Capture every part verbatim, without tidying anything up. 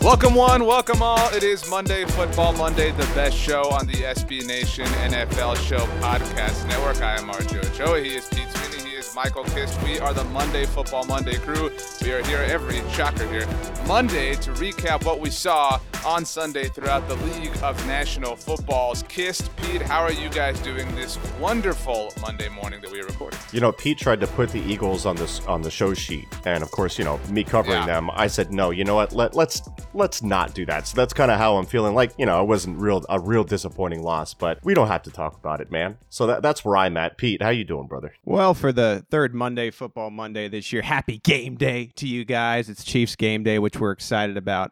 Welcome one, welcome all. It is Monday, Football Monday, the best show on the S B Nation N F L Show Podcast Network. I am Arjo Ochoa. He is Pete Sweeney. He is Michael Kist. We are the Monday Football Monday crew. We are here every, shocker here, Monday to recap what we saw on Sunday throughout the League of National Footballs. Kist, Pete, how are you guys doing this wonderful Monday morning that we recorded? You know, Pete tried to put the Eagles on this on the show sheet, and of course, you know, me covering yeah. them, I said, no, you know what, Let, let's let's not do that. So that's kind of how I'm feeling. Like, you know, it wasn't real a real disappointing loss, but we don't have to talk about it, man. So that, that's where I'm at. Pete, how you doing, brother? Well, for the third Monday, Football Monday this year, happy game day to you guys. It's Chiefs game day, which we're excited about.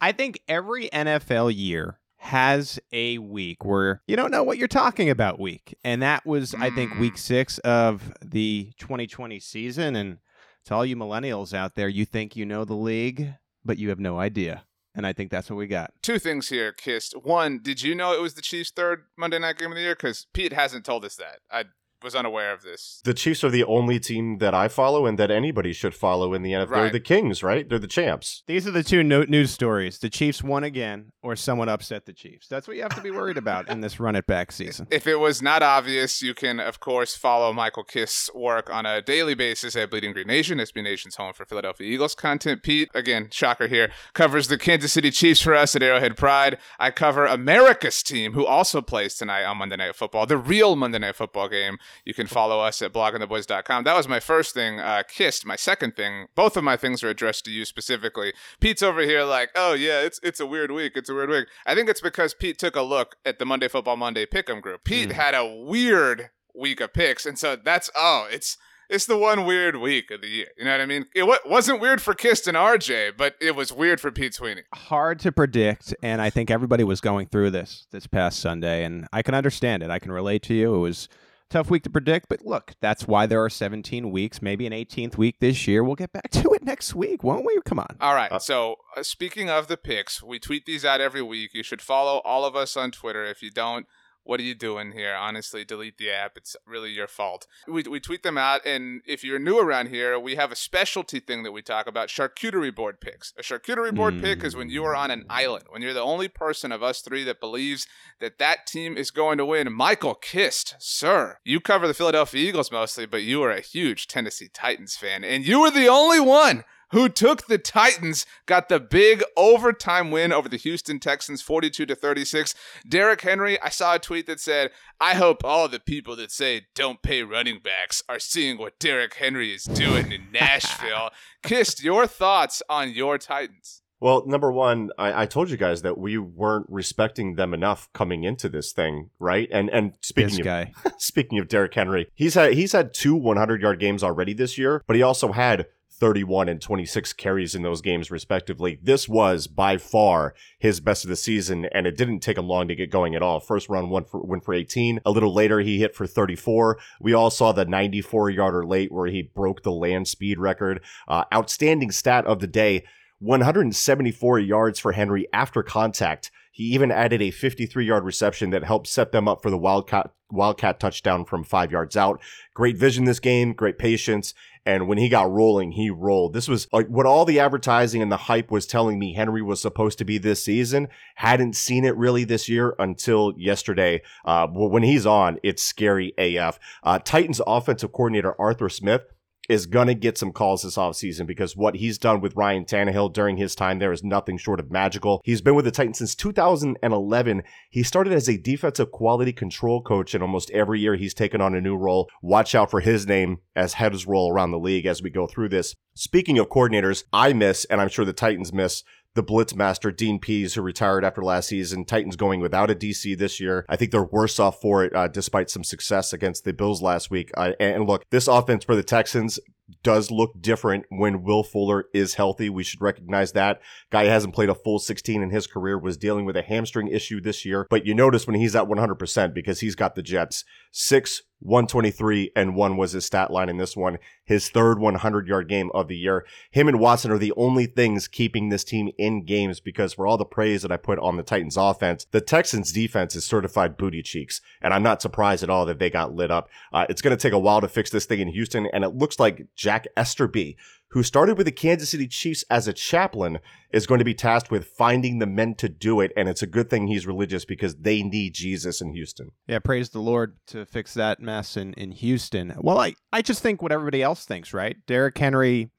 I think every N F L year has a week where you don't know what you're talking about week. And that was, I think, week six of the twenty twenty season. And to all you millennials out there, you think you know the league, but you have no idea. And I think that's what we got. Two things here, Kist. One, did you know it was the Chiefs' third Monday night game of the year? Because Pete hasn't told us that. I was unaware of this. The Chiefs are the only team that I follow and that anybody should follow in the N F L. Right. They're the kings, right? They're the champs. These are the two no- news stories. The Chiefs won again, or someone upset the Chiefs. That's what you have to be worried about in this run-it-back season. If it was not obvious, you can, of course, follow Michael Kist's work on a daily basis at Bleeding Green Nation, S B Nation's home for Philadelphia Eagles content. Pete, again, shocker here, covers the Kansas City Chiefs for us at Arrowhead Pride. I cover America's team, who also plays tonight on Monday Night Football, the real Monday Night Football game. You can follow us at blog and the boys dot com. That was my first thing. Uh, Kist, my second thing. Both of my things are addressed to you specifically. Pete's over here like, oh, yeah, it's it's a weird week. It's a weird week. I think it's because Pete took a look at the Monday Football Monday pick'em group. Pete mm. had a weird week of picks. And so that's, oh, it's it's the one weird week of the year. You know what I mean? It w- wasn't weird for Kist and R J, but it was weird for Pete Sweeney. Hard to predict. And I think everybody was going through this this past Sunday. And I can understand it. I can relate to you. It was tough week to predict, but look, that's why there are seventeen weeks, maybe an eighteenth week this year. We'll get back to it next week, won't we? Come on. All right. Uh, so uh, speaking of the picks, we tweet these out every week. You should follow all of us on Twitter. If you don't, what are you doing here? Honestly, delete the app. It's really your fault. We we tweet them out, and if you're new around here, we have a specialty thing that we talk about, charcuterie board picks. A charcuterie board mm. pick is when you are on an island, when you're the only person of us three that believes that that team is going to win. Michael Kist, sir, you cover the Philadelphia Eagles mostly, but you are a huge Tennessee Titans fan, and you were the only one who took the Titans, got the big overtime win over the Houston Texans, forty-two to thirty-six. Derrick Henry, I saw a tweet that said, I hope all the people that say don't pay running backs are seeing what Derrick Henry is doing in Nashville. Kist, your thoughts on your Titans? Well, number one, I, I told you guys that we weren't respecting them enough coming into this thing, right? And and speaking this of guy. speaking of Derrick Henry, he's had he's had two hundred-yard games already this year, but he also had thirty-one and twenty-six carries in those games, respectively. This was by far his best of the season, and it didn't take him long to get going at all. First round one for, win for eighteen. A little later, he hit for thirty-four. We all saw the ninety-four-yarder late where he broke the land speed record. Uh, outstanding stat of the day, one hundred seventy-four yards for Henry after contact. He even added a fifty-three-yard reception that helped set them up for the Wildcat Wildcat touchdown from five yards out. Great vision this game, great patience, and when he got rolling, he rolled. This was like what all the advertising and the hype was telling me Henry was supposed to be this season. Hadn't seen it really this year until yesterday. Uh, when he's on, it's scary A F. Uh, Titans offensive coordinator Arthur Smith is going to get some calls this offseason, because what he's done with Ryan Tannehill during his time there is nothing short of magical. He's been with the Titans since two thousand eleven. He started as a defensive quality control coach, and almost every year he's taken on a new role. Watch out for his name as heads roll around the league as we go through this. Speaking of coordinators, I miss, and I'm sure the Titans miss, the blitzmaster Dean Pease, who retired after last season. Titans going without a D C this year. I think they're worse off for it, uh, despite some success against the Bills last week. Uh, and look, this offense for the Texans does look different when Will Fuller is healthy. We should recognize that. Guy hasn't played a full sixteen in his career, was dealing with a hamstring issue this year. But you notice when he's at one hundred percent, because he's got the Jets. six, one twenty-three, and one was his stat line in this one. His third hundred-yard game of the year. Him and Watson are the only things keeping this team in games, because for all the praise that I put on the Titans offense, the Texans defense is certified booty cheeks. And I'm not surprised at all that they got lit up. Uh, it's going to take a while to fix this thing in Houston, and it looks like Jack Esterby, who started with the Kansas City Chiefs as a chaplain, is going to be tasked with finding the men to do it. And it's a good thing he's religious, because they need Jesus in Houston. Yeah, praise the Lord to fix that mess in, in Houston. Well, I, I just think what everybody else thinks, right? Derrick Henry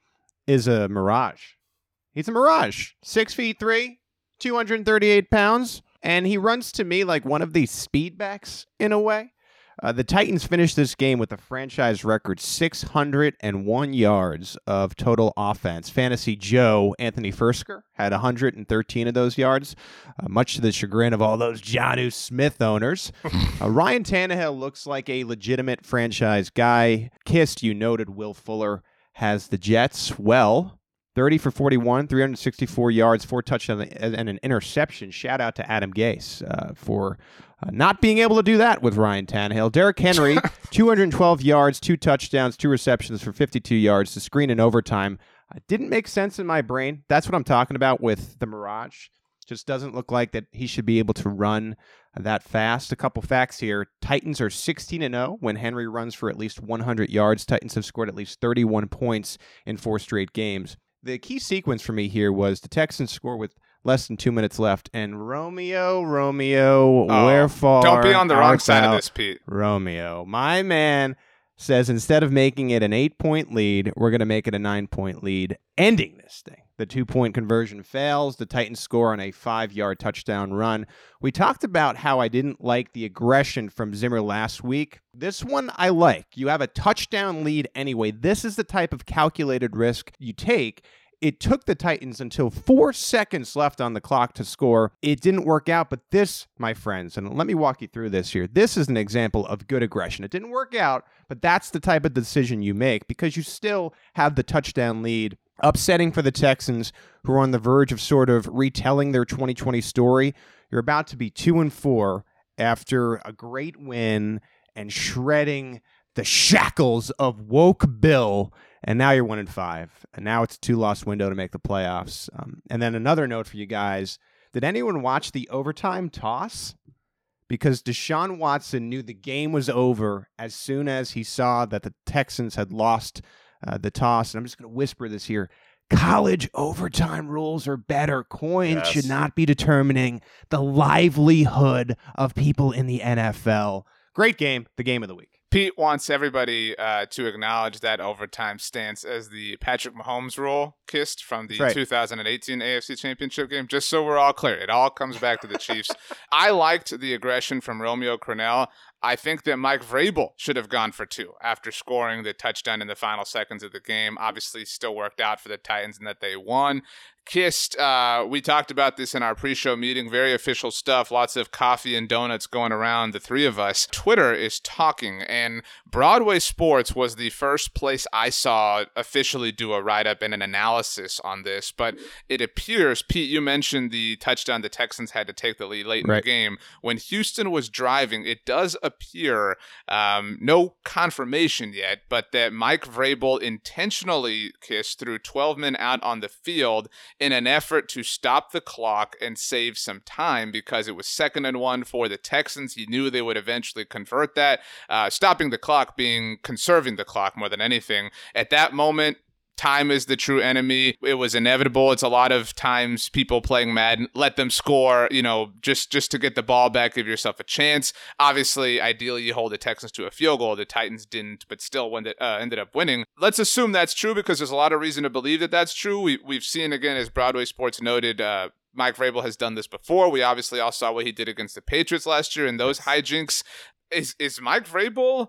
is a mirage. He's a mirage. Six feet three, two hundred thirty-eight pounds. And he runs to me like one of these speedbacks in a way. Uh, the Titans finished this game with a franchise record six hundred one yards of total offense. Fantasy Joe Anthony Fursker had one hundred thirteen of those yards, uh, much to the chagrin of all those Jonnu Smith owners. Uh, Ryan Tannehill looks like a legitimate franchise guy. Kissed, you noted Will Fuller has the Jets. Well, thirty for forty-one, three hundred sixty-four yards, four touchdowns, and an interception. Shout out to Adam Gase uh, for uh, not being able to do that with Ryan Tannehill. Derrick Henry, two hundred twelve yards, two touchdowns, two receptions for fifty-two yards. The screen in overtime uh, didn't make sense in my brain. That's what I'm talking about with the mirage. Just doesn't look like that he should be able to run that fast. A couple facts here. Titans are sixteen and oh when Henry runs for at least one hundred yards. Titans have scored at least thirty-one points in four straight games. The key sequence for me here was the Texans score with less than two minutes left, and Romeo, Romeo, oh, wherefore? Don't be on the wrong side of this, Pete. Romeo, my man, says instead of making it an eight-point lead, we're going to make it a nine-point lead, ending this thing. The two-point conversion fails. The Titans score on a five-yard touchdown run. We talked about how I didn't like the aggression from Zimmer last week. This one I like. You have a touchdown lead anyway. This is the type of calculated risk you take. It took the Titans until four seconds left on the clock to score. It didn't work out, but this, my friends, and let me walk you through this here. This is an example of good aggression. It didn't work out, but that's the type of decision you make, because you still have the touchdown lead. Upsetting for the Texans, who are on the verge of sort of retelling their twenty twenty story. You're about to be two and four after a great win and shredding the shackles of woke Bill. And now you're one and five. And now it's a two-loss window to make the playoffs. Um, and then another note for you guys. Did anyone watch the overtime toss? Because Deshaun Watson knew the game was over as soon as he saw that the Texans had lost uh, the toss. And I'm just going to whisper this here. College overtime rules are better. Coins yes. should not be determining the livelihood of people in the N F L. Great game. The game of the week. Pete wants everybody uh, to acknowledge that overtime stance as the Patrick Mahomes rule kissed from the right. two thousand eighteen A F C Championship game. Just so we're all clear, it all comes back to the Chiefs. I liked the aggression from Romeo Crennel. I think that Mike Vrabel should have gone for two after scoring the touchdown in the final seconds of the game. Obviously, still worked out for the Titans in that they won. Kissed, uh, we talked about this in our pre-show meeting. Very official stuff. Lots of coffee and donuts going around, the three of us. Twitter is talking, and Broadway Sports was the first place I saw officially do a write-up and an analysis on this. But it appears, Pete, you mentioned the touchdown the Texans had to take the lead late right. in the game. When Houston was driving, it does appear, um, no confirmation yet, but that Mike Vrabel intentionally kissed threw twelve men out on the field in an effort to stop the clock and save some time, because it was second and one for the Texans. He knew they would eventually convert that, uh, stopping the clock being conserving the clock more than anything. At that moment, time is the true enemy. It was inevitable. It's a lot of times people playing Madden, let them score, you know, just, just to get the ball back, give yourself a chance. Obviously, ideally, you hold the Texans to a field goal. The Titans didn't, but still went, uh, ended up winning. Let's assume that's true because there's a lot of reason to believe that that's true. We, we've seen, again, as Broadway Sports noted, uh, Mike Vrabel has done this before. We obviously all saw what he did against the Patriots last year in those hijinks. Is, is Mike Vrabel...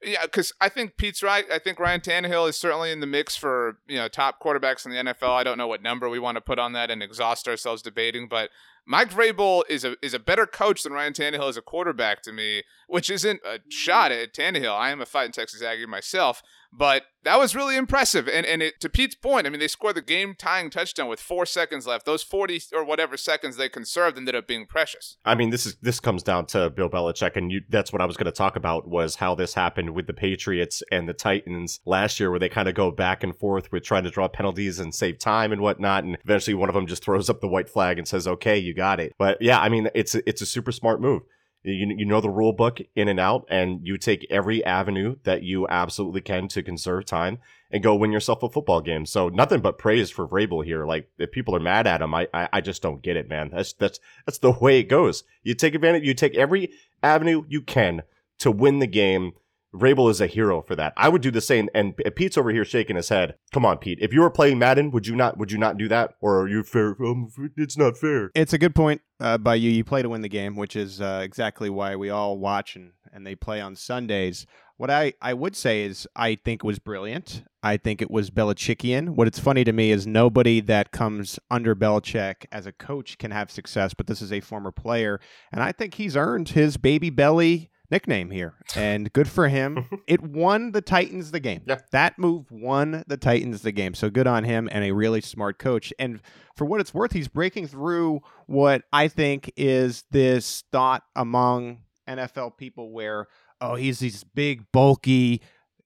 Yeah, because I think Pete's right. I think Ryan Tannehill is certainly in the mix for, you know, top quarterbacks in the N F L. I don't know what number we want to put on that and exhaust ourselves debating, but Mike Vrabel is a is a better coach than Ryan Tannehill as a quarterback to me, which isn't a shot at Tannehill. I am a fighting Texas Aggie myself, but that was really impressive. And and it, to Pete's point, I mean, they scored the game-tying touchdown with four seconds left. Those forty or whatever seconds they conserved ended up being precious. I mean, this is this comes down to Bill Belichick, and you, that's what I was going to talk about was how this happened with the Patriots and the Titans last year, where they kind of go back and forth with trying to draw penalties and save time and whatnot, and eventually one of them just throws up the white flag and says, "Okay, you got it." But yeah, I mean, it's it's a super smart move. You, you know the rule book in and out, and you take every avenue that you absolutely can to conserve time and go win yourself a football game. So nothing but praise for Vrabel here. Like, if people are mad at him, I, I I just don't get it, man. That's that's that's the way it goes. You take advantage. You take every avenue you can to win the game. Vrabel is a hero for that. I would do the same. And Pete's over here shaking his head. Come on, Pete. If you were playing Madden, would you not? Would you not do that? Or are you fair? Um, it's not fair. It's a good point uh, by you. You play to win the game, which is uh, exactly why we all watch and, and they play on Sundays. What I, I would say is I think it was brilliant. I think it was Belichickian. What it's funny to me is nobody that comes under Belichick as a coach can have success, but this is a former player, and I think he's earned his baby belly nickname here, and good for him. It won the Titans the game. Yeah. That move won the Titans the game. So good on him and a really smart coach. And for what it's worth, he's breaking through what I think is this thought among N F L people where, oh, he's this big, bulky,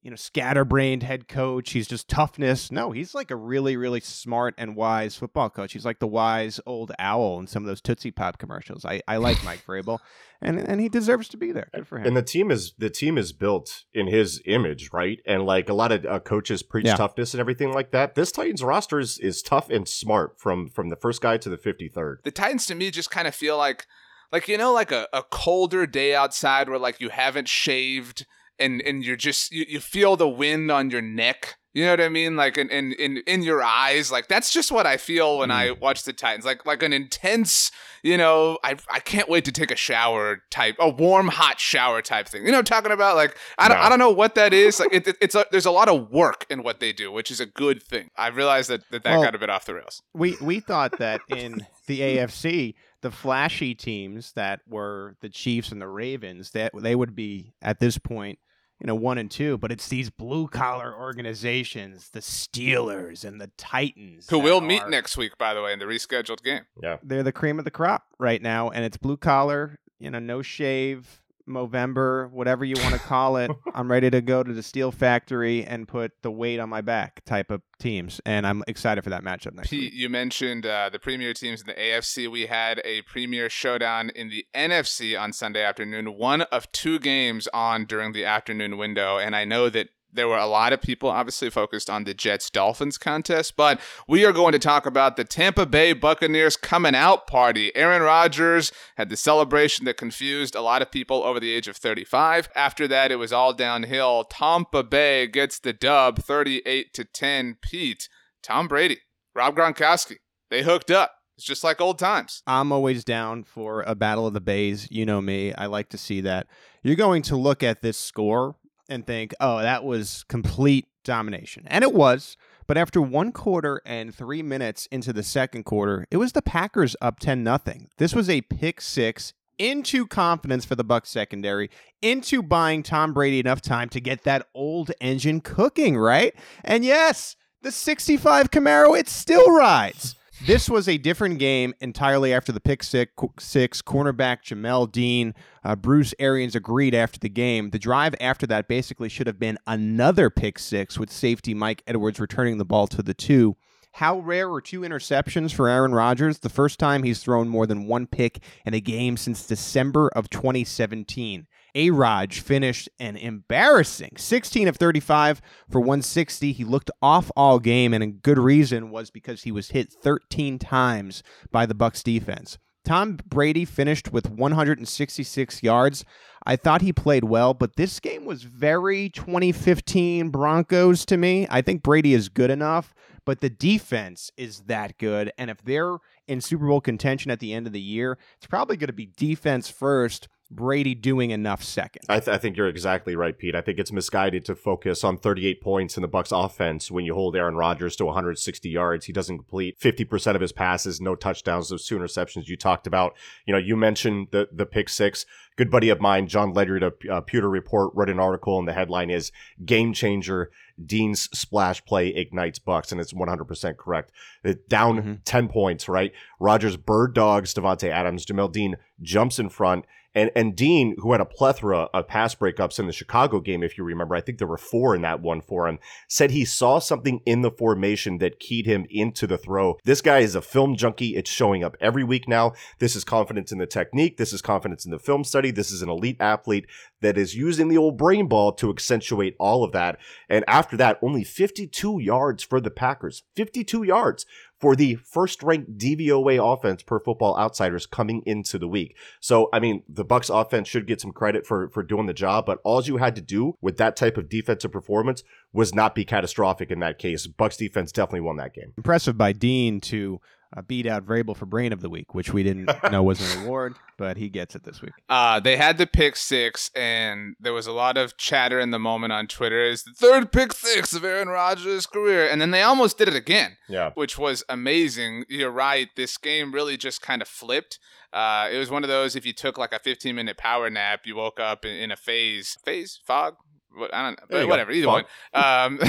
you know, scatterbrained head coach. He's just toughness. No, he's like a really, really smart and wise football coach. He's like the wise old owl in some of those Tootsie Pop commercials. I, I like Mike Vrabel, and and he deserves to be there. Good for him. And the team is the team is built in his image, right? And like a lot of uh, coaches preach yeah. toughness and everything like that. This Titans roster is, is tough and smart from from the first guy to the fifty-third. The Titans to me just kind of feel like like you know like a, a colder day outside where like you haven't shaved. And and you're just you, you feel the wind on your neck, you know what I mean? Like in in in, in your eyes, like that's just what I feel when mm. I watch the Titans. Like like an intense, you know, I I can't wait to take a shower type, a warm hot shower type thing. You know, talking about like I don't no. I don't know what that is. Like it, it, it's a, there's a lot of work in what they do, which is a good thing. I realized that that, that well, got a bit off the rails. We we thought that in the A F C. The flashy teams that were the Chiefs and the Ravens, that they would be at this point, you know, one and two. But it's these blue collar organizations, the Steelers and the Titans, who will meet next week, by the way, in the rescheduled game. Yeah, they're the cream of the crop right now, and it's blue collar. You know, no shave, Movember, whatever you want to call it. I'm ready to go to the steel factory and put the weight on my back type of teams, and I'm excited for that matchup next Pete, week. You mentioned uh, the premier teams in the A F C. We had a premier showdown in the N F C on Sunday afternoon, one of two games on during the afternoon window, and I know that there were a lot of people obviously focused on the Jets-Dolphins contest, but we are going to talk about the Tampa Bay Buccaneers coming out party. Aaron Rodgers had the celebration that confused a lot of people over the age of thirty-five. After that, it was all downhill. Tampa Bay gets the dub, thirty-eight to ten. Pete, Tom Brady, Rob Gronkowski, they hooked up. It's just like old times. I'm always down for a battle of the bays. You know me. I like to see that. You're going to look at this score and think, oh, that was complete domination. And it was. But after one quarter and three minutes into the second quarter, it was the Packers up ten nothing. This was a pick six into confidence for the Bucs secondary, into buying Tom Brady enough time to get that old engine cooking, right? And yes, the sixty-five Camaro, it still rides. This was a different game entirely after the pick six. six cornerback Jamel Dean, uh, Bruce Arians agreed after the game. The drive after that basically should have been another pick six with safety Mike Edwards returning the ball to the two. How rare are two interceptions for Aaron Rodgers? The first time he's thrown more than one pick in a game since December of twenty seventeen. A-Raj finished an embarrassing sixteen of thirty-five for one sixty. He looked off all game, and a good reason was because he was hit thirteen times by the Bucs defense. Tom Brady finished with one hundred sixty-six yards. I thought he played well, but this game was very twenty fifteen Broncos to me. I think Brady is good enough, but the defense is that good. And if they're in Super Bowl contention at the end of the year, it's probably going to be defense first, Brady doing enough second. I, th- I think you're exactly right, Pete. I think it's misguided to focus on thirty-eight points in the Bucs offense when you hold Aaron Rodgers to one hundred sixty yards. He doesn't complete fifty percent of his passes, no touchdowns, those two interceptions you talked about. You know, you mentioned the, the pick six. Good buddy of mine, John Ledyard of uh, Pewter Report, wrote an article, and the headline is Game Changer, Dean's Splash Play Ignites Bucks, and it's one hundred percent correct. It, down mm-hmm. ten points, right? Rodgers bird dogs Devontae Adams. Jamel Dean jumps in front, and and Dean, who had a plethora of pass breakups in the Chicago game, if you remember, I think there were four in that one for him, said he saw something in the formation that keyed him into the throw. This guy is a film junkie. It's showing up every week now. This is confidence in the technique. This is confidence in the film study. This is an elite athlete that is using the old brain ball to accentuate all of that. And after that, only fifty-two yards for the Packers, fifty-two yards for the first-ranked D V O A offense per Football Outsiders coming into the week. So, I mean, the Bucs offense should get some credit for, for doing the job, but all you had to do with that type of defensive performance was not be catastrophic in that case. Bucs defense definitely won that game. Impressive by Dean to uh, beat out Vrabel for Brain of the Week, which we didn't know was an award, but he gets it this week. Uh, they had the pick six, and there was a lot of chatter in the moment on Twitter. It's the third pick six of Aaron Rodgers' career, and then they almost did it again, yeah. which was amazing. You're right. This game really just kind of flipped. Uh, it was one of those, if you took like a fifteen-minute power nap, you woke up in, in a phase. Phase? Fog? I don't know, but whatever, either one. Um,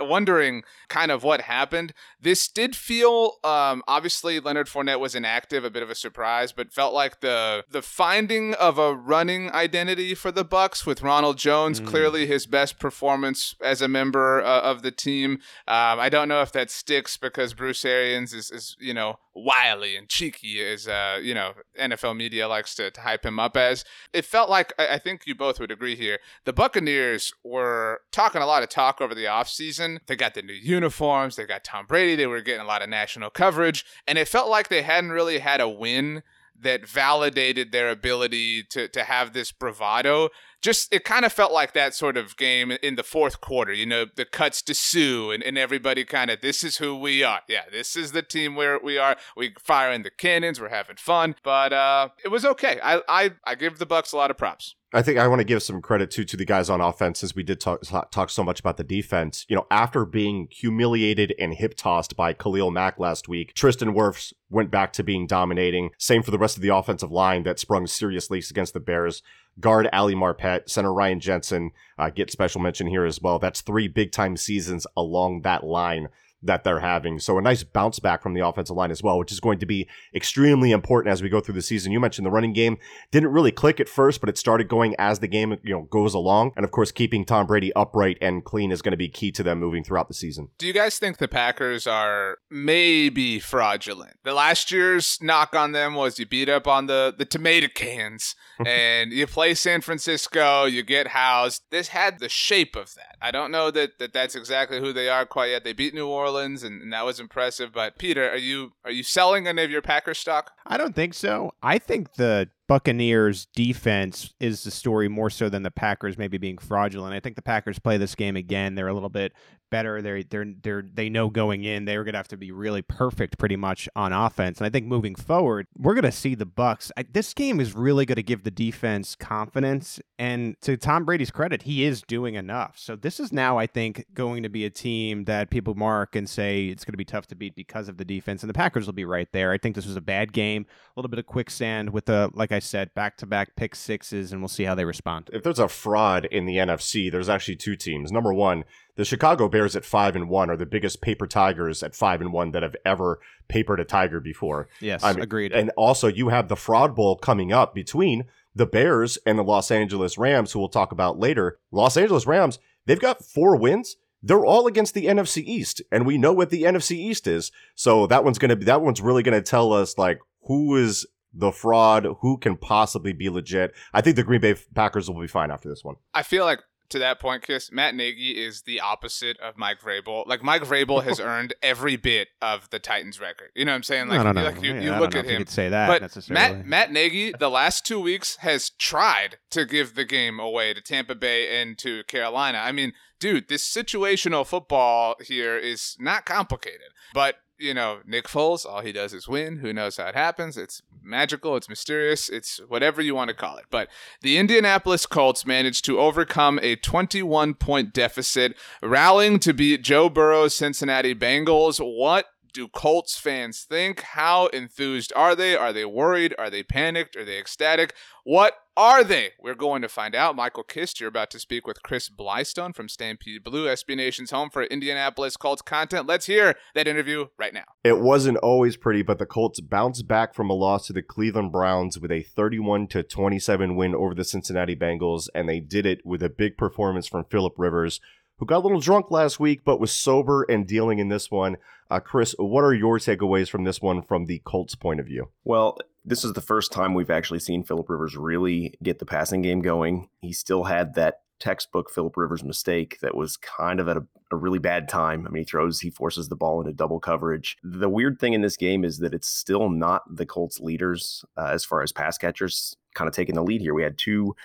wondering kind of what happened. This did feel, um, obviously Leonard Fournette was inactive, a bit of a surprise, but felt like the the finding of a running identity for the Bucs with Ronald Jones, mm. clearly his best performance as a member uh, of the team. Um, I don't know if that sticks because Bruce Arians is, is you know, wily and cheeky as, uh, you know, N F L media likes to, to hype him up as. It felt like, I, I think you both would agree here, the Buccaneers were talking a lot of talk over the offseason. They got the new uniforms. They got Tom Brady. They were getting a lot of national coverage. And it felt like they hadn't really had a win that validated their ability to, to have this bravado. Just, it kind of felt like that sort of game in the fourth quarter, you know, the cuts to Sue and, and everybody kind of, this is who we are. Yeah, this is the team where we are. We fire in the cannons. We're having fun. But uh, it was okay. I, I, I give the Bucs a lot of props. I think I want to give some credit too to the guys on offense, since we did talk talk so much about the defense. You know, after being humiliated and hip tossed by Khalil Mack last week, Tristan Wirfs went back to being dominating. Same for the rest of the offensive line that sprung serious leaks against the Bears. Guard Ali Marpet, center Ryan Jensen, uh, get special mention here as well. That's three big time seasons along that line that they're having. So a nice bounce back from the offensive line as well, which is going to be extremely important as we go through the season. You mentioned the running game didn't really click at first, but it started going as the game, you know, goes along. And of course, keeping Tom Brady upright and clean is going to be key to them moving throughout the season. Do you guys think the Packers are maybe fraudulent? The last year's knock on them was you beat up on the, the tomato cans and you play San Francisco, you get housed. This had the shape of that. I don't know that, that that's exactly who they are quite yet. They beat New Orleans. And, and that was impressive. But Peter, are you are you selling any of your Packers stock? I don't think so. I think the Buccaneers defense is the story more so than the Packers maybe being fraudulent. I think the Packers play this game again. They're a little bit better. They're they're they're they know going in they were gonna have to be really perfect pretty much on offense. And I think moving forward, we're gonna see the Bucs. I, this game is really gonna give the defense confidence. And to Tom Brady's credit, he is doing enough. So this is now I think going to be a team that people mark and say it's gonna be tough to beat because of the defense. And the Packers will be right there. I think this was a bad game, a little bit of quicksand with a like I I said, back-to-back pick sixes, and we'll see how they respond. If there's a fraud in the N F C, there's actually two teams. Number one, the Chicago Bears at five and one are the biggest paper tigers at five and one that have ever papered a tiger before. Yes, I mean, agreed. And also, you have the Fraud Bowl coming up between the Bears and the Los Angeles Rams, who we'll talk about later. Los Angeles Rams, they've got four wins. They're all against the N F C East, and we know what the N F C East is. So that one's gonna be that one's really gonna tell us like who is the fraud, who can possibly be legit. I think the Green Bay Packers will be fine after this one. I feel like, to that point, Chris, Matt Nagy is the opposite of Mike Vrabel. Like, Mike Vrabel has earned every bit of the Titans record. You know what I'm saying? Like, no, no, no. like you, yeah, you look at him. I don't know if you could say that but necessarily. Matt, Matt Nagy, the last two weeks, has tried to give the game away to Tampa Bay and to Carolina. I mean, dude, this situational football here is not complicated. But, you know, Nick Foles, all he does is win. Who knows how it happens? It's magical, it's mysterious, it's whatever you want to call it. But the Indianapolis Colts managed to overcome a twenty-one point deficit, rallying to beat Joe Burrow's Cincinnati Bengals. What do Colts fans think? How enthused are they? Are they worried? Are they panicked? Are they ecstatic? What are they? We're going to find out. Michael Kist, you're about to speak with Chris Blystone from Stampede Blue, S B Nation's home for Indianapolis Colts content. Let's hear that interview right now. It wasn't always pretty, but the Colts bounced back from a loss to the Cleveland Browns with a thirty-one to twenty-seven win over the Cincinnati Bengals, and they did it with a big performance from Phillip Rivers, who got a little drunk last week but was sober and dealing in this one. Uh, Chris, what are your takeaways from this one from the Colts' point of view? Well, this is the first time we've actually seen Phillip Rivers really get the passing game going. He still had that textbook Phillip Rivers mistake that was kind of at a, a really bad time. I mean, he throws, he forces the ball into double coverage. The weird thing in this game is that it's still not the Colts' leaders uh, as far as pass catchers kind of taking the lead here. We had two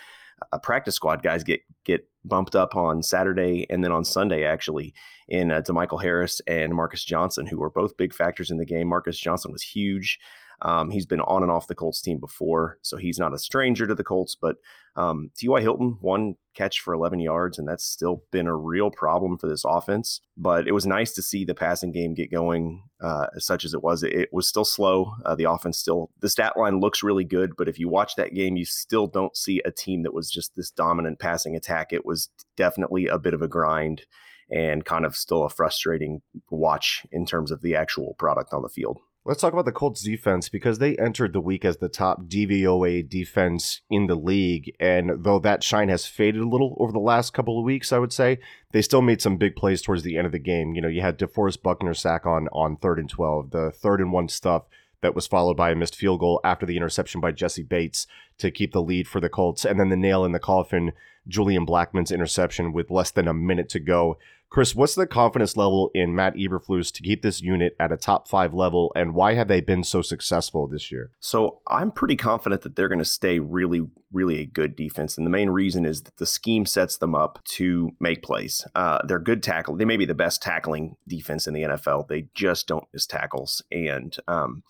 Uh, practice squad guys get get bumped up on Saturday and then on Sunday, actually, in uh, to Michael Harris and Marcus Johnson, who were both big factors in the game. Marcus Johnson was huge. Um, he's been on and off the Colts team before, so he's not a stranger to the Colts. But um, T Y. Hilton, one catch for eleven yards, and that's still been a real problem for this offense. But it was nice to see the passing game get going uh, such as it was. It, it was still slow. Uh, the offense still – the stat line looks really good, but if you watch that game, you still don't see a team that was just this dominant passing attack. It was definitely a bit of a grind and kind of still a frustrating watch in terms of the actual product on the field. Let's talk about the Colts defense, because they entered the week as the top D V O A defense in the league. And though that shine has faded a little over the last couple of weeks, I would say, they still made some big plays towards the end of the game. You know, you had DeForest Buckner sack on on third and twelve, the third and one stuff that was followed by a missed field goal after the interception by Jesse Bates to keep the lead for the Colts. And then the nail in the coffin, Julian Blackman's interception with less than a minute to go. Chris, what's the confidence level in Matt Eberflus to keep this unit at a top five level, and why have they been so successful this year? So I'm pretty confident that they're going to stay really, really a good defense, and the main reason is that the scheme sets them up to make plays. Uh, they're good tackle. They may be the best tackling defense in the N F L. They just don't miss tackles, and um,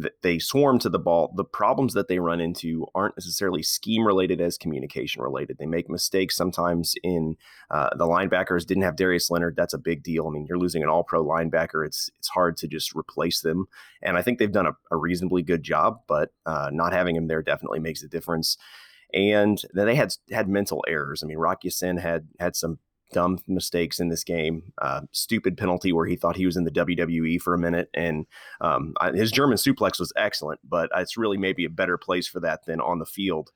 th- they swarm to the ball. The problems that they run into aren't necessarily scheme-related as communication-related. They make mistakes sometimes in uh, the linebackers. Didn't have Darius Leonard, that's a big deal. I mean, you're losing an all-pro linebacker. It's it's hard to just replace them. And I think they've done a, a reasonably good job, but uh, not having him there definitely makes a difference. And then they had had mental errors. I mean, Rocky Sin had had some dumb mistakes in this game. Uh, stupid penalty where he thought he was in the W W E for a minute. And um, his German suplex was excellent, but it's really maybe a better place for that than on the field.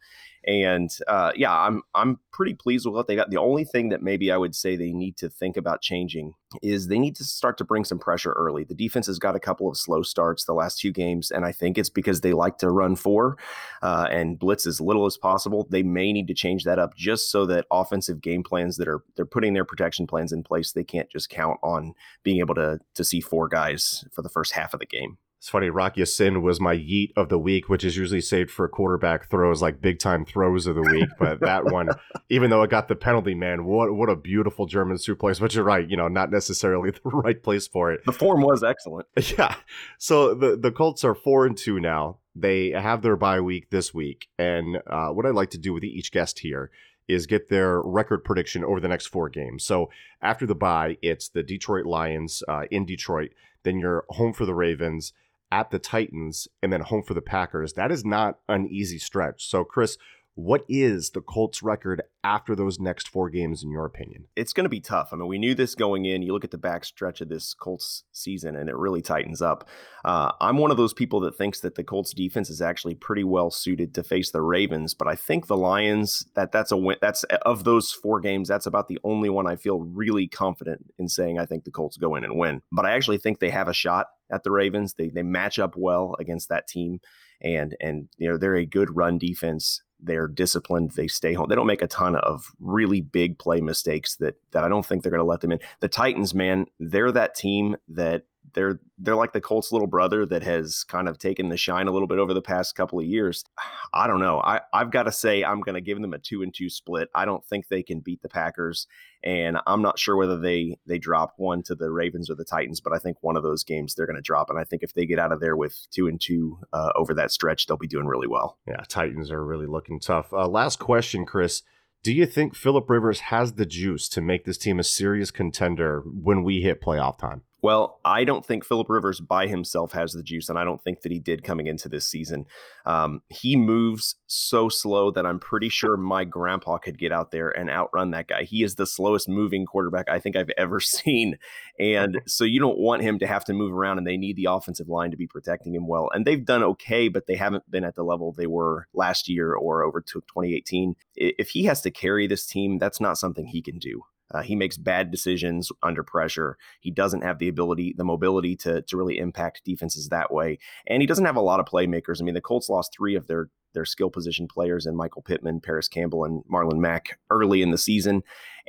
And uh, yeah, I'm I'm pretty pleased with what they got. The only thing that maybe I would say they need to think about changing is they need to start to bring some pressure early. The defense has got a couple of slow starts the last two games, and I think it's because they like to run four uh, and blitz as little as possible. They may need to change that up just so that offensive game plans that are they're putting their protection plans in place, they can't just count on being able to to see four guys for the first half of the game. It's funny, Rocky Sin was my yeet of the week, which is usually saved for quarterback throws, like big-time throws of the week. But that one, even though it got the penalty, man, what what a beautiful German suplex. But you're right, you know, not necessarily the right place for it. The form was excellent. Yeah. So the, the Colts are four and two now. They have their bye week this week. And uh, what I like to do with each guest here is get their record prediction over the next four games. So after the bye, it's the Detroit Lions uh, in Detroit. Then you're home for the Ravens, at the Titans, and then home for the Packers. That is not an easy stretch. So, Chris, what is the Colts' record after those next four games, in your opinion? It's going to be tough. I mean, we knew this going in. You look at the back stretch of this Colts season, and it really tightens up. Uh, I'm one of those people that thinks that the Colts' defense is actually pretty well suited to face the Ravens, but I think the Lions, that that's a win. That's of those four games, that's about the only one I feel really confident in saying I think the Colts go in and win. But I actually think they have a shot at the Ravens. They they match up well against that team. and and you know, they're a good run defense. They're disciplined. They stay home. They don't make a ton of really big play mistakes that that I don't think they're going to let them in. The Titans, man, they're that team that they're they're like the Colts' little brother that has kind of taken the shine a little bit over the past couple of years. I don't know. I, I've got to say I'm going to give them a two and two split. I don't think they can beat the Packers, and I'm not sure whether they they drop one to the Ravens or the Titans, but I think one of those games they're going to drop. And I think if they get out of there with two and two uh, over that stretch, they'll be doing really well. Yeah, Titans are really looking tough. Uh, last question, Chris. Do you think Phillip Rivers has the juice to make this team a serious contender when we hit playoff time? Well, I don't think Phillip Rivers by himself has the juice, and I don't think that he did coming into this season. Um, he moves so slow that I'm pretty sure my grandpa could get out there and outrun that guy. He is the slowest moving quarterback I think I've ever seen. And so you don't want him to have to move around, and they need the offensive line to be protecting him well. And they've done okay, but they haven't been at the level they were last year or over to twenty eighteen. If he has to carry this team, that's not something he can do. Uh, he makes bad decisions under pressure. He doesn't have the ability, the mobility to to really impact defenses that way. And he doesn't have a lot of playmakers. I mean, the Colts lost three of their their skill position players in Michael Pittman, Paris Campbell, and Marlon Mack early in the season.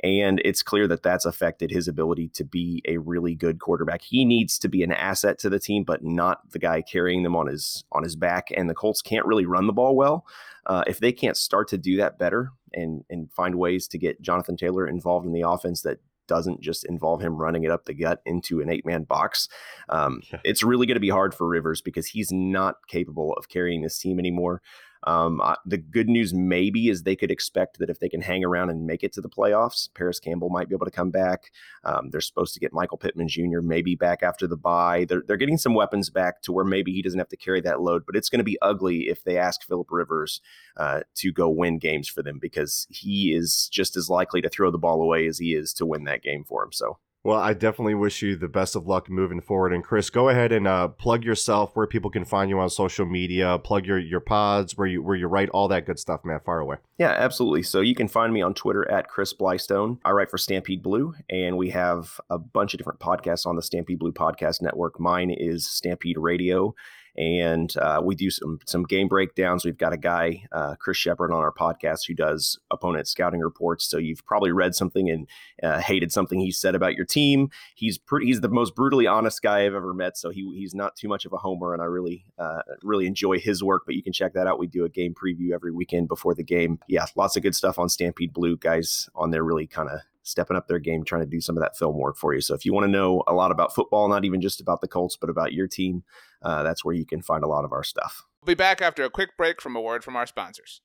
And it's clear that that's affected his ability to be a really good quarterback. He needs to be an asset to the team, but not the guy carrying them on his on his back. And the Colts can't really run the ball well. Uh, if they can't start to do that better and and find ways to get Jonathan Taylor involved in the offense that doesn't just involve him running it up the gut into an eight-man box, um, yeah. it's really going to be hard for Rivers because he's not capable of carrying this team anymore. Um, I, the good news maybe is they could expect that if they can hang around and make it to the playoffs, Paris Campbell might be able to come back. Um, they're supposed to get Michael Pittman Junior maybe back after the bye. They're, they're getting some weapons back to where maybe he doesn't have to carry that load, but it's going to be ugly if they ask Phillip Rivers uh, to go win games for them, because he is just as likely to throw the ball away as he is to win that game for him. So, well, I definitely wish you the best of luck moving forward. And Chris, go ahead and uh, plug yourself, where people can find you on social media, plug your, your pods, where you where you write, all that good stuff, man. Fire away. Yeah, absolutely. So you can find me on Twitter at Chris Blystone. I write for Stampede Blue, and we have a bunch of different podcasts on the Stampede Blue Podcast Network. Mine is Stampede Radio. And uh, we do some some game breakdowns. We've got a guy, uh, Chris Shepard, on our podcast who does opponent scouting reports. So you've probably read something and uh, hated something he said about your team. He's pretty, he's the most brutally honest guy I've ever met. So he he's not too much of a homer, and I really uh, really enjoy his work. But you can check that out. We do a game preview every weekend before the game. Yeah, lots of good stuff on Stampede Blue. Guys on there really kind of stepping up their game, trying to do some of that film work for you. So if you want to know a lot about football, not even just about the Colts, but about your team, uh, that's where you can find a lot of our stuff. We'll be back after a quick break from a word from our sponsors.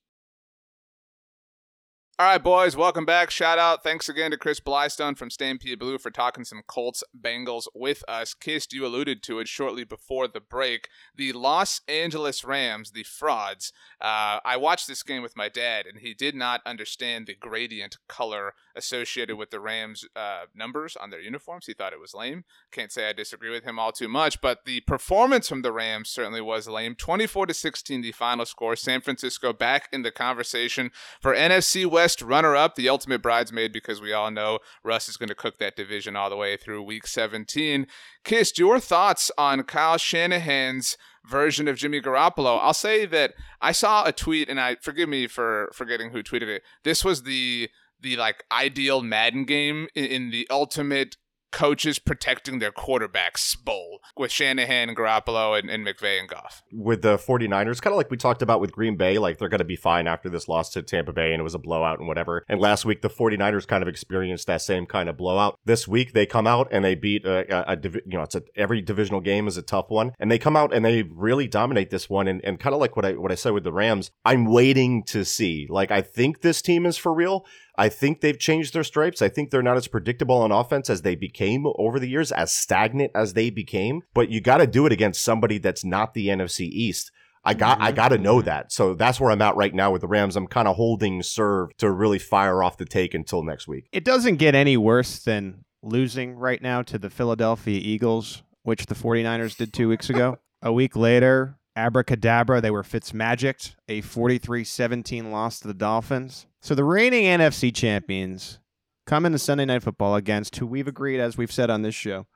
All right, boys, welcome back. Shout out. Thanks again to Chris Blystone from Stampede Blue for talking some Colts Bengals with us. Kist, you alluded to it shortly before the break. The Los Angeles Rams, the frauds. Uh, I watched this game with my dad, and he did not understand the gradient color associated with the Rams uh, numbers on their uniforms. He thought it was lame. Can't say I disagree with him all too much, but the performance from the Rams certainly was lame. twenty-four to sixteen, the final score. San Francisco back in the conversation for N F C West runner-up, the ultimate bridesmaid, because we all know Russ is going to cook that division all the way through week seventeen. Kist, your thoughts on Kyle Shanahan's version of Jimmy Garoppolo? I'll say that I saw a tweet, and I forgive me for forgetting who tweeted it. This was the the like ideal Madden game in, in the ultimate coaches protecting their quarterbacks bowl, with Shanahan and Garoppolo and, and McVay and Goff. With the 49ers, kind of like we talked about with Green Bay, like they're going to be fine after this loss to Tampa Bay, and it was a blowout and whatever. And last week, the 49ers kind of experienced that same kind of blowout. This week, they come out and they beat, a, a, a you know, it's a, every divisional game is a tough one. And they come out and they really dominate this one. And, and kind of like what I, what I said with the Rams, I'm waiting to see. Like, I think this team is for real. I think they've changed their stripes. I think they're not as predictable on offense as they became over the years, as stagnant as they became. But you got to do it against somebody that's not the N F C East. I got I got to know that. So that's where I'm at right now with the Rams. I'm kind of holding serve to really fire off the take until next week. It doesn't get any worse than losing right now to the Philadelphia Eagles, which the 49ers did two weeks ago. A week later, abracadabra, they were Fitzmagicked, a forty-three seventeen loss to the Dolphins. So the reigning N F C champions come into Sunday Night Football against, who we've agreed, as we've said on this show,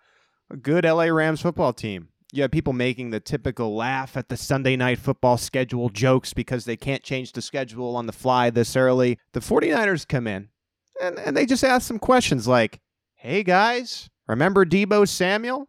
a good L A Rams football team. You have people making the typical laugh at the Sunday Night Football schedule jokes because they can't change the schedule on the fly this early. The 49ers come in, and, and they just ask some questions like, hey, guys, remember Deebo Samuel?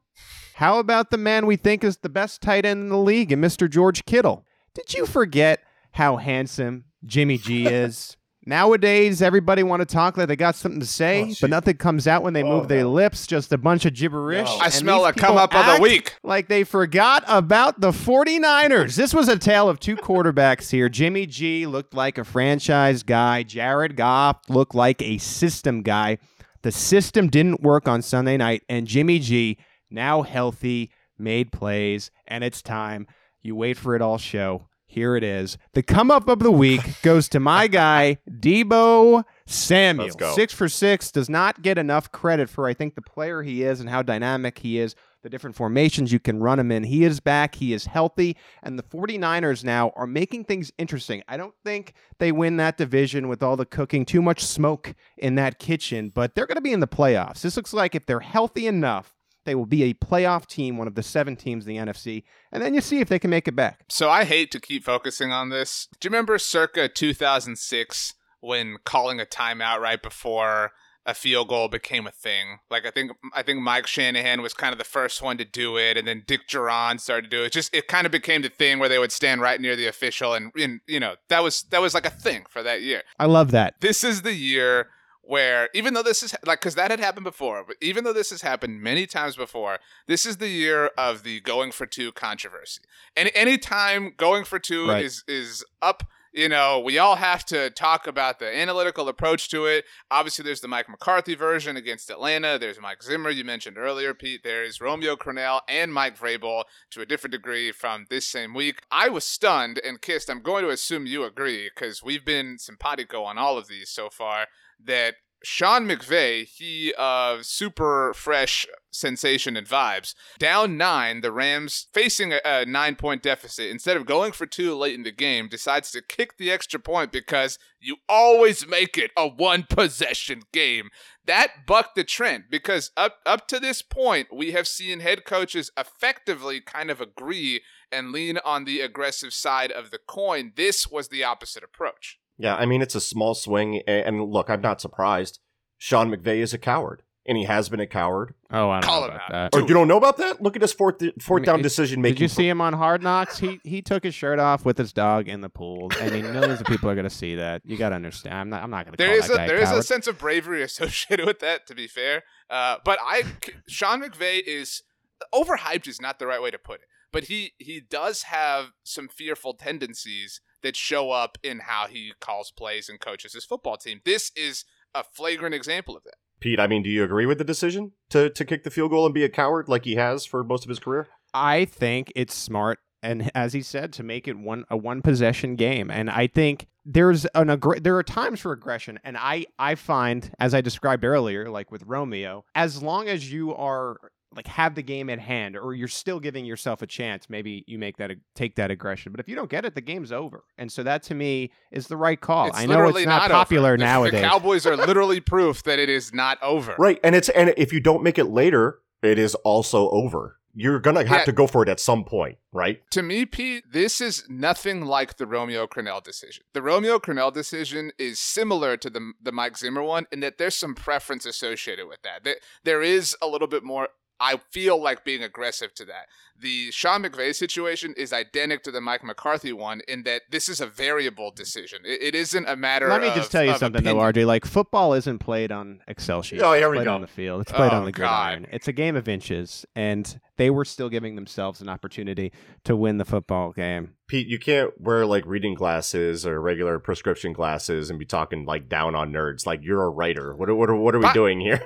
How about the man we think is the best tight end in the league and Mister George Kittle? Did you forget how handsome Jimmy G is? Nowadays, everybody want to talk like they got something to say, oh, but nothing comes out when they oh, move their no. lips, just a bunch of gibberish. No. I smell a come-up of the week. Like they forgot about the 49ers. This was a tale of two quarterbacks here. Jimmy G looked like a franchise guy. Jared Goff looked like a system guy. The system didn't work on Sunday night, and Jimmy G, now healthy, made plays, and it's time. You wait for it all show. Here it is. The come up of the week goes to my guy, Deebo Samuel. Six for six does not get enough credit for, I think, the player he is and how dynamic he is, the different formations you can run him in. He is back. He is healthy. And the 49ers now are making things interesting. I don't think they win that division with all the cooking, too much smoke in that kitchen, but they're going to be in the playoffs. This looks like if they're healthy enough, they will be a playoff team, one of the seven teams in the N F C, and then you see if they can make it back. So I hate to keep focusing on this. Do you remember circa two thousand six when calling a timeout right before a field goal became a thing? Like I think I think Mike Shanahan was kind of the first one to do it, and then Dick Duran started to do it. Just it kind of became the thing where they would stand right near the official, and, and you know that was that was like a thing for that year. I love that. This is the year where even though this is like, because that had happened before, but even though this has happened many times before, this is the year of the going for two controversy. And anytime going for two right. is, is up, you know, we all have to talk about the analytical approach to it. Obviously, there's the Mike McCarthy version against Atlanta. There's Mike Zimmer, you mentioned earlier, Pete. There's Romeo Crennel and Mike Vrabel to a different degree from this same week. I was stunned and kissed. I'm going to assume you agree because we've been simpatico on all of these so far. That Sean McVay, he of uh, super fresh sensation and vibes, down nine, the Rams facing a, a nine-point deficit, instead of going for two late in the game, decides to kick the extra point because you always make it a one-possession game. That bucked the trend because up, up to this point, we have seen head coaches effectively kind of agree and lean on the aggressive side of the coin. This was the opposite approach. Yeah, I mean, it's a small swing, and look, I'm not surprised. Sean McVay is a coward, and he has been a coward. Oh, I don't Call know about that. that. Oh, you don't know about that? Look at his fourth fourth I mean, down decision-making. Did you see him on Hard Knocks? he he took his shirt off with his dog in the pool. I mean, millions of people are going to see that. You got to understand. I'm not I'm not going to call is that a, guy There a is a sense of bravery associated with that, to be fair. Uh, but I, Sean McVay is – overhyped is not the right way to put it. But he he does have some fearful tendencies that show up in how he calls plays and coaches his football team. This is a flagrant example of that. Pete, I mean, do you agree with the decision to, to kick the field goal and be a coward like he has for most of his career? I think it's smart. And as he said, to make it one a one-possession game. And I think there's an aggr- there are times for aggression. And I, I find, as I described earlier, like with Romeo, as long as you are... like have the game at hand or you're still giving yourself a chance. Maybe you make that, take that aggression, but if you don't get it, the game's over. And so that to me is the right call. It's I know it's not, not popular over. nowadays. The Cowboys are literally proof that it is not over. Right. And it's, and if you don't make it later, it is also over. You're going to have yeah. to go for it at some point, right? To me, Pete, this is nothing like the Romeo Crennel decision. The Romeo Crennel decision is similar to the, the Mike Zimmer one in that there's some preference associated with that. There, there is a little bit more, I feel like being aggressive to that. The Sean McVay situation is identical to the Mike McCarthy one in that this is a variable decision. It, it isn't a matter of Let me of, just tell you something, opinion. though, R J. Like, football isn't played on Excel sheets. Oh, here we it's played go. on the field. It's played oh, on the gridiron. It's a game of inches, and they were still giving themselves an opportunity to win the football game. Pete, you can't wear, like, reading glasses or regular prescription glasses and be talking, like, down on nerds. Like, you're a writer. What, what, what are we I, doing here?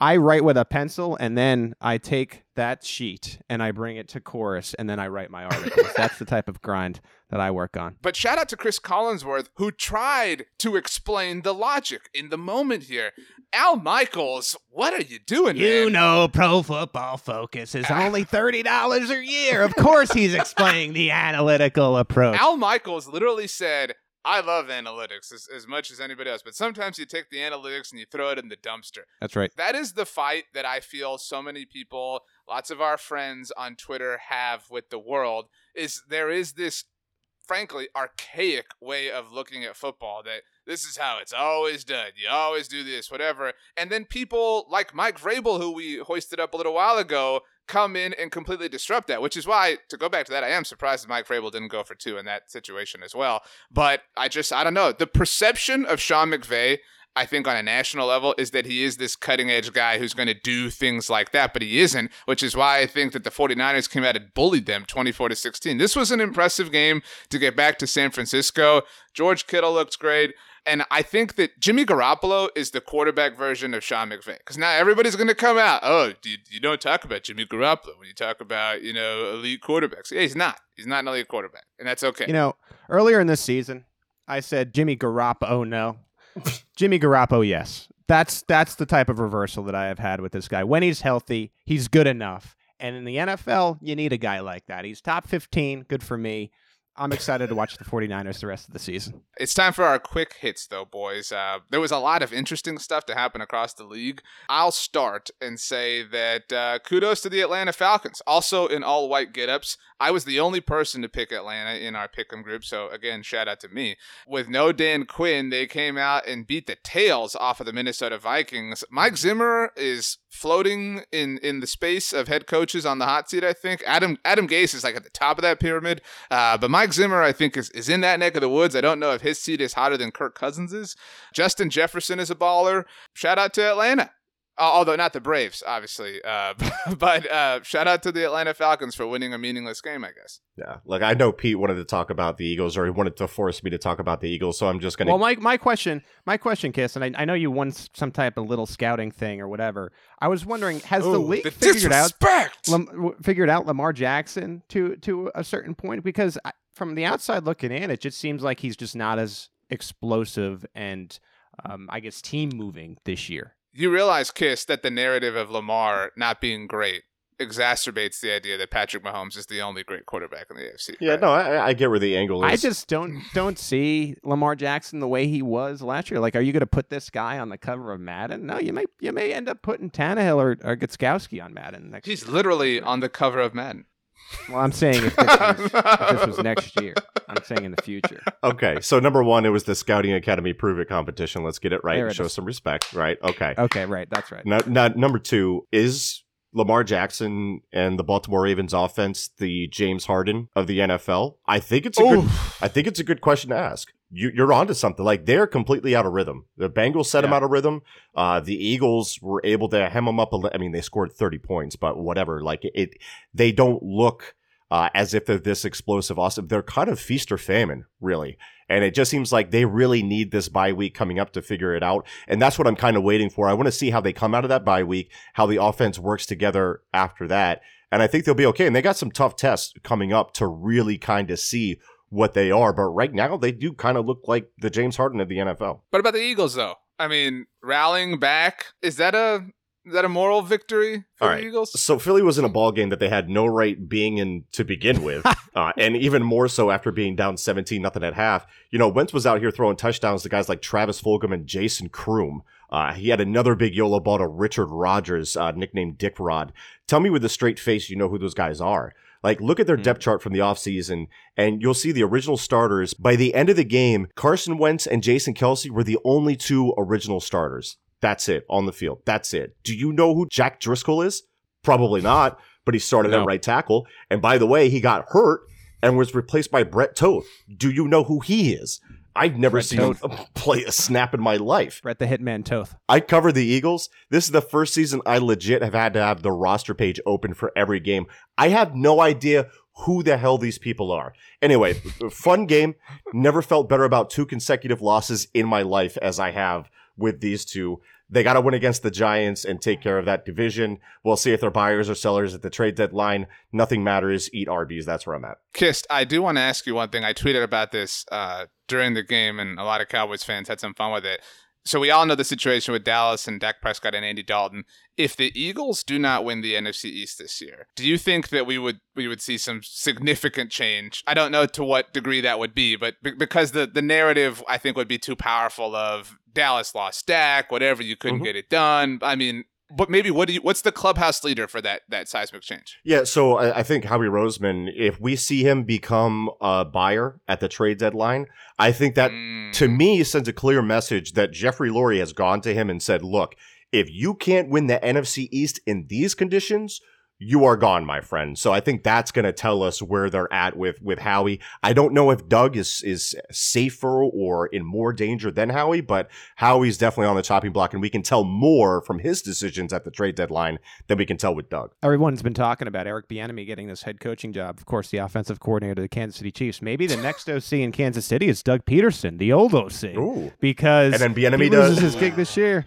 I write with a pencil, and then I take that sheet, and I bring it to Chorus, and then I write my articles. That's the type of grind that I work on. But shout out to Chris Collinsworth, who tried to explain the logic in the moment here. Al Michaels, what are you doing, You man? know Pro Football Focus is only thirty dollars a year. Of course he's explaining the analytical approach. Al Michaels literally said, I love analytics as, as much as anybody else, but sometimes you take the analytics and you throw it in the dumpster. That's right. That is the fight that I feel so many people lots of our friends on Twitter have with the world is there is this, frankly, archaic way of looking at football that this is how it's always done. You always do this, whatever. And then people like Mike Vrabel, who we hoisted up a little while ago, come in and completely disrupt that, which is why, to go back to that, I am surprised that Mike Vrabel didn't go for two in that situation as well. But I just, I don't know. The perception of Sean McVay, I think on a national level, is that he is this cutting-edge guy who's going to do things like that, but he isn't, which is why I think that the 49ers came out and bullied them twenty-four to sixteen. This was an impressive game to get back to San Francisco. George Kittle looked great. And I think that Jimmy Garoppolo is the quarterback version of Sean McVay, because now everybody's going to come out, oh, you, you don't talk about Jimmy Garoppolo when you talk about, you know, elite quarterbacks. Yeah, he's not. He's not an elite quarterback, and that's okay. You know, earlier in this season, I said Jimmy Garoppolo, no. Jimmy Garoppolo, yes. That's that's the type of reversal that I have had with this guy. When he's healthy, he's good enough. And in the N F L, you need a guy like that. He's top fifteen. Good for me. I'm excited to watch the 49ers the rest of the season. It's time for our quick hits, though, boys. Uh, there was a lot of interesting stuff to happen across the league. I'll start and say that uh, kudos to the Atlanta Falcons, also in all-white get-ups. I was the only person to pick Atlanta in our pick'em group, so again, shout out to me. With no Dan Quinn, they came out and beat the tails off of the Minnesota Vikings. Mike Zimmer is floating in, in the space of head coaches on the hot seat, I think. Adam Adam Gase is like at the top of that pyramid, uh, but Mike Mike Zimmer, I think, is, is in that neck of the woods. I don't know if his seat is hotter than Kirk Cousins's. Justin Jefferson is a baller. Shout out to Atlanta. Uh, although not the Braves, obviously. Uh, but uh, shout out to the Atlanta Falcons for winning a meaningless game, I guess. Yeah. Like, I know Pete wanted to talk about the Eagles, or he wanted to force me to talk about the Eagles, so I'm just going to... Well, my, my question, my question, Kiss, and I, I know you won some type of little scouting thing or whatever. I was wondering, has Ooh, the league the figured, out, Lam, figured out Lamar Jackson to, to a certain point? Because... I, From the outside looking in, it just seems like he's just not as explosive and, um, I guess, team-moving this year. You realize, Kiss, that the narrative of Lamar not being great exacerbates the idea that Patrick Mahomes is the only great quarterback in the A F C. Yeah, right? no, I, I get where the angle is. I just don't don't see Lamar Jackson the way he was last year. Like, are you going to put this guy on the cover of Madden? No, you may, you may end up putting Tannehill or, or Gutskowski on Madden next year. He's literally on the cover of Madden. Well, I'm saying if this, was, if this was next year, I'm saying in the future. Okay, so number one, it was the Scouting Academy Prove It competition. Let's get it right there and it show is. some respect, right? Okay. Okay, right. That's right. Now, now, number two, is Lamar Jackson and the Baltimore Ravens offense the James Harden of the N F L? I think it's a Oof. good. I think it's a good question to ask. You, you're onto something. Like, they're completely out of rhythm. The Bengals set yeah. them out of rhythm. Uh, the Eagles were able to hem them up. A li- I mean, they scored thirty points, but whatever. Like, it, it they don't look uh, as if they're this explosive. Awesome. They're kind of feast or famine, really. And it just seems like they really need this bye week coming up to figure it out. And that's what I'm kind of waiting for. I want to see how they come out of that bye week, how the offense works together after that. And I think they'll be okay. And they got some tough tests coming up to really kind of see what they are, but right now they do kind of look like the James Harden of the N F L. What about the Eagles, though? I mean, rallying back, is that a is that a moral victory for right. the Eagles? So Philly was in a ball game that they had no right being in to begin with, uh, and even more so after being down seventeen nothing at half. You know, Wentz was out here throwing touchdowns to guys like Travis Fulgham and Jason Kroom. Uh, he had another big YOLO ball to Richard Rodgers, uh, nicknamed Dick Rod. Tell me with a straight face you know who those guys are. Like, look at their depth chart from the offseason, and you'll see the original starters. By the end of the game, Carson Wentz and Jason Kelce were the only two original starters. That's it, on the field. That's it. Do you know who Jack Driscoll is? Probably not, but he started no. at right tackle. And by the way, he got hurt and was replaced by Brett Toth. Do you know who he is? I've never Brett seen Toth. him play a snap in my life. Brett the Hitman Toth. I covered the Eagles. This is the first season I legit have had to have the roster page open for every game. I have no idea who the hell these people are. Anyway, fun game. Never felt better about two consecutive losses in my life as I have with these two. They got to win against the Giants and take care of that division. We'll see if they're buyers or sellers at the trade deadline. Nothing matters. Eat Arby's. That's where I'm at. Kist, I do want to ask you one thing. I tweeted about this uh, during the game, and a lot of Cowboys fans had some fun with it. So we all know the situation with Dallas and Dak Prescott and Andy Dalton. If the Eagles do not win the N F C East this year, do you think that we would we would see some significant change? I don't know to what degree that would be, but b- because the, the narrative, I think, would be too powerful of Dallas lost Dak, whatever, you couldn't mm-hmm. get it done. I mean, But maybe what do you, what's the clubhouse leader for that that seismic change? Yeah, so I, I think Howie Roseman, if we see him become a buyer at the trade deadline, I think that, mm. to me, sends a clear message that Jeffrey Lurie has gone to him and said, look, if you can't win the N F C East in these conditions, you are gone, my friend. So I think that's going to tell us where they're at with, with Howie. I don't know if Doug is, is safer or in more danger than Howie, but Howie's definitely on the chopping block, and we can tell more from his decisions at the trade deadline than we can tell with Doug. Everyone's been talking about Eric Bieniemy getting this head coaching job. Of course, the offensive coordinator of the Kansas City Chiefs. Maybe the next O C in Kansas City is Doug Peterson, the old O C, Ooh. because and then Bieniemy he does. loses his gig this year.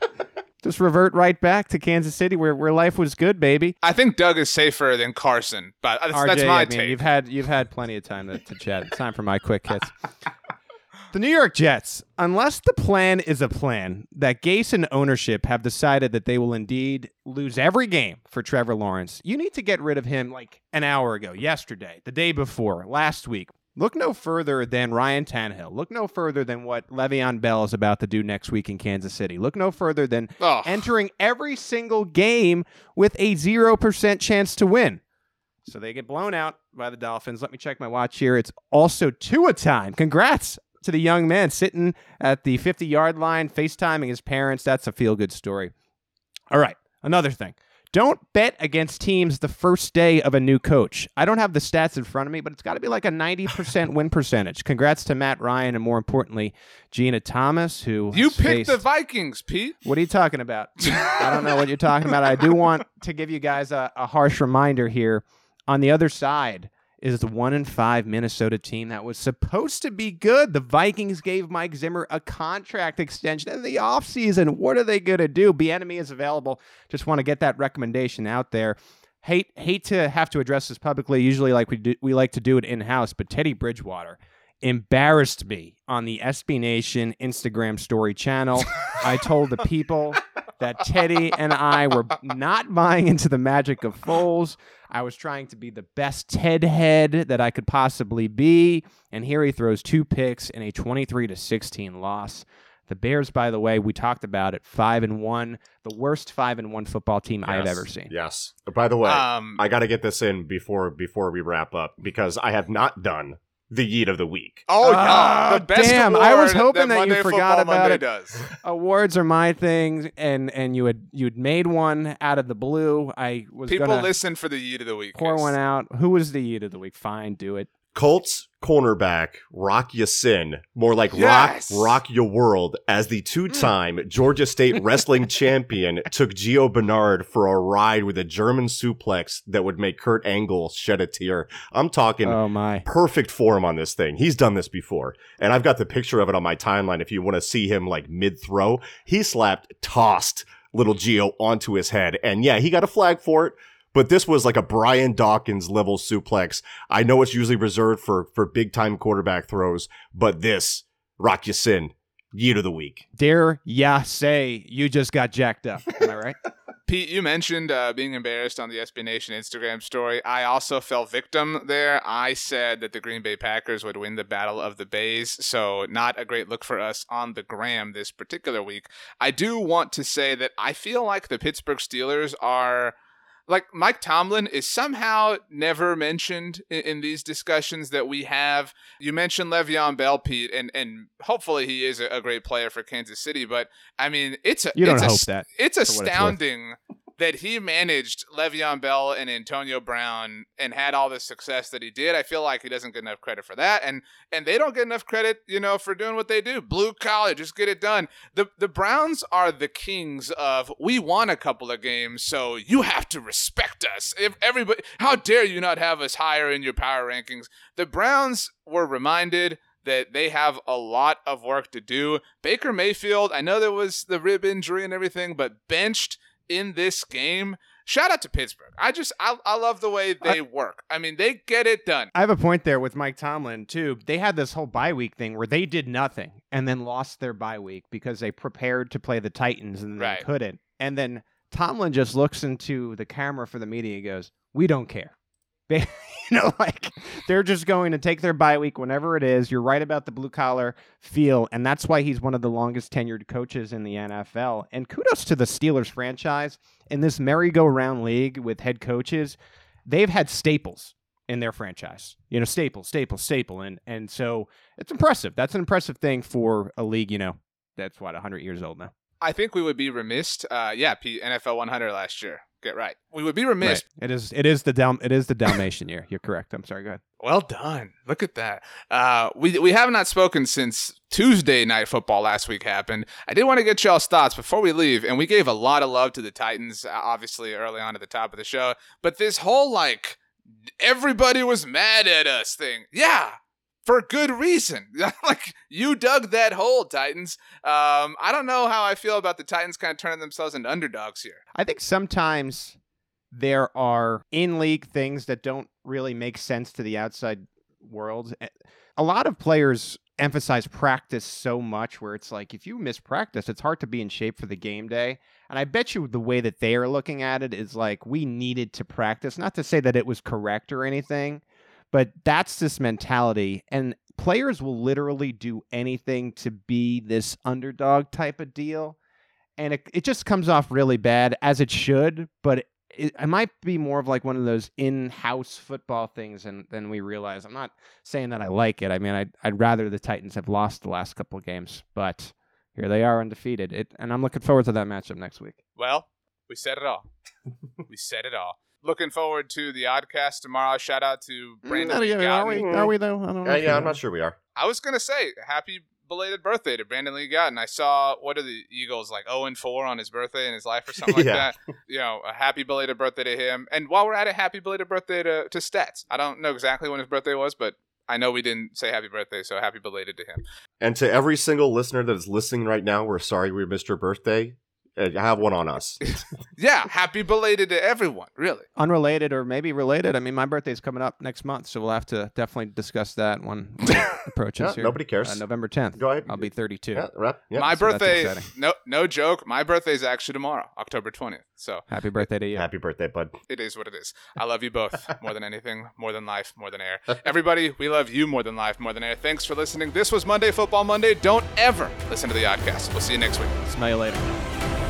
Just revert right back to Kansas City, where, where life was good, baby. I think Doug is safer than Carson, but that's, R J, that's my I mean, take. You've had you've had plenty of time to, to chat. It's time for my quick hits. The New York Jets, unless the plan is a plan that Gase and ownership have decided that they will indeed lose every game for Trevor Lawrence, you need to get rid of him like an hour ago, yesterday, the day before, last week. Look no further than Ryan Tannehill. Look no further than what Le'Veon Bell is about to do next week in Kansas City. Look no further than oh. entering every single game with a zero percent chance to win. So they get blown out by the Dolphins. Let me check my watch here. It's also Tua time. Congrats to the young man sitting at the fifty-yard line, FaceTiming his parents. That's a feel-good story. All right, another thing. Don't bet against teams the first day of a new coach. I don't have the stats in front of me, but it's got to be like a ninety percent win percentage. Congrats to Matt Ryan and, more importantly, Gina Thomas, who You picked faced... the Vikings, Pete. What are you talking about? I don't know what you're talking about. I do want to give you guys a, a harsh reminder here. On the other side is the one and five Minnesota team that was supposed to be good. The Vikings gave Mike Zimmer a contract extension in the offseason. What are they going to do? Bieniemy is available. Just want to get that recommendation out there. Hate hate to have to address this publicly. Usually, like we do, we like to do it in-house, but Teddy Bridgewater embarrassed me on the S B Nation Instagram story channel. I told the people that Teddy and I were not buying into the magic of Foles. I was trying to be the best Ted head that I could possibly be, and here he throws two picks in a twenty-three to sixteen loss. The Bears, by the way, we talked about it, five and one, the worst five and one football team yes, I have ever seen. Yes. But by the way, um, I got to get this in before before we wrap up, because I have not done the Yeet of the Week. Oh, yeah. Uh, the best damn, I was hoping that, that you forgot about Monday it. Does. Awards are my thing, and, and you had you'd made one out of the blue. I was People listen for the Yeet of the Week. Pour yes. one out. Who was the Yeet of the Week? Fine, do it. Colts cornerback Rock Ya Sin, more like yes. Rock Rock Ya World, as the two-time mm. Georgia State wrestling champion took Gio Bernard for a ride with a German suplex that would make Kurt Angle shed a tear. I'm talking oh my. perfect form on this thing. He's done this before, and I've got the picture of it on my timeline if you want to see him like mid-throw. He slapped, tossed little Gio onto his head, and yeah, he got a flag for it. But this was like a Brian Dawkins level suplex. I know it's usually reserved for, for big time quarterback throws, but this, Rock Ya Sin, Yeet of the Week. Dare ya say you just got jacked up. Am I right? Pete, you mentioned uh, being embarrassed on the S B Nation Instagram story. I also fell victim there. I said that the Green Bay Packers would win the Battle of the Bays, so not a great look for us on the gram this particular week. I do want to say that I feel like the Pittsburgh Steelers are... Like, Mike Tomlin is somehow never mentioned in, in these discussions that we have. You mentioned Le'Veon Bell, Pete, and, and hopefully he is a, a great player for Kansas City. But, I mean, it's a, you don't it's, hope a, that, it's astounding it's that he managed Le'Veon Bell and Antonio Brown and had all the success that he did. I feel like he doesn't get enough credit for that. And and they don't get enough credit, you know, for doing what they do. Blue collar, just get it done. The the Browns are the kings of, we won a couple of games, so you have to respect us. If everybody, how dare you not have us higher in your power rankings? The Browns were reminded that they have a lot of work to do. Baker Mayfield, I know there was the rib injury and everything, but benched in this game. Shout out to Pittsburgh. I just, I, I love the way they I, work. I mean, they get it done. I have a point there with Mike Tomlin, too. They had this whole bye week thing where they did nothing and then lost their bye week because they prepared to play the Titans and right. they couldn't. And then Tomlin just looks into the camera for the media and goes, we don't care. You know, like, they're just going to take their bye week whenever it is. You're right about the blue-collar feel, and that's why he's one of the longest-tenured coaches in the N F L. And kudos to the Steelers franchise. In this merry-go-round league with head coaches, they've had staples in their franchise. You know, staple, staple, staple. And and so it's impressive. That's an impressive thing for a league, you know, that's, what, one hundred years old now. I think we would be remiss. Uh, yeah, N F L one hundred last year. Get right. We would be remiss. Right. It is. It is the Dal- It is the Dalmatian year. You're correct. I'm sorry. Go ahead. Well done. Look at that. Uh, we we have not spoken since Tuesday Night Football last week happened. I did want to get y'all's thoughts before we leave, and we gave a lot of love to the Titans, uh, obviously early on at the top of the show. But this whole like everybody was mad at us thing, yeah. For good reason. Like, you dug that hole, Titans. Um, I don't know how I feel about the Titans kind of turning themselves into underdogs here. I think sometimes there are in-league things that don't really make sense to the outside world. A lot of players emphasize practice so much where it's like, if you miss practice, it's hard to be in shape for the game day. And I bet you the way that they are looking at it is like, we needed to practice. Not to say that it was correct or anything. But that's this mentality, and players will literally do anything to be this underdog type of deal, and it, it just comes off really bad, as it should, but it, it, it might be more of like one of those in-house football things than, than we realize. I'm not saying that I like it. I mean, I'd, I'd rather the Titans have lost the last couple of games, but here they are undefeated, it, and I'm looking forward to that matchup next week. Well, we said it all. we said it all. Looking forward to the Oddcast tomorrow. Shout out to Brandon. Mm, Lee are, we, are we though? I don't know. Uh, yeah, I'm not sure we are. I was gonna say happy belated birthday to Brandon Lee Gowden. I saw what are the Eagles like oh and four on his birthday in his life or something yeah. like that. You know, a happy belated birthday to him. And while we're at it, happy belated birthday to to Stats. I don't know exactly when his birthday was, but I know we didn't say happy birthday, so happy belated to him. And to every single listener that is listening right now, we're sorry we missed your birthday. Have one on us. Yeah, happy belated to everyone, really. Unrelated or maybe related. I mean, my birthday's coming up next month, so we'll have to definitely discuss that when it approaches yeah, here. Nobody cares. Uh, November tenth. Go ahead. I'll be thirty-two. Yeah, rep, yeah. My so birthday, no no joke, my birthday's actually tomorrow, October twentieth. So happy birthday to you. Happy birthday, bud. It is what it is. I love you both more than anything, more than life, more than air. Everybody, we love you more than life, more than air. Thanks for listening. This was Monday Football Monday. Don't ever listen to the podcast. We'll see you next week. Smell you later.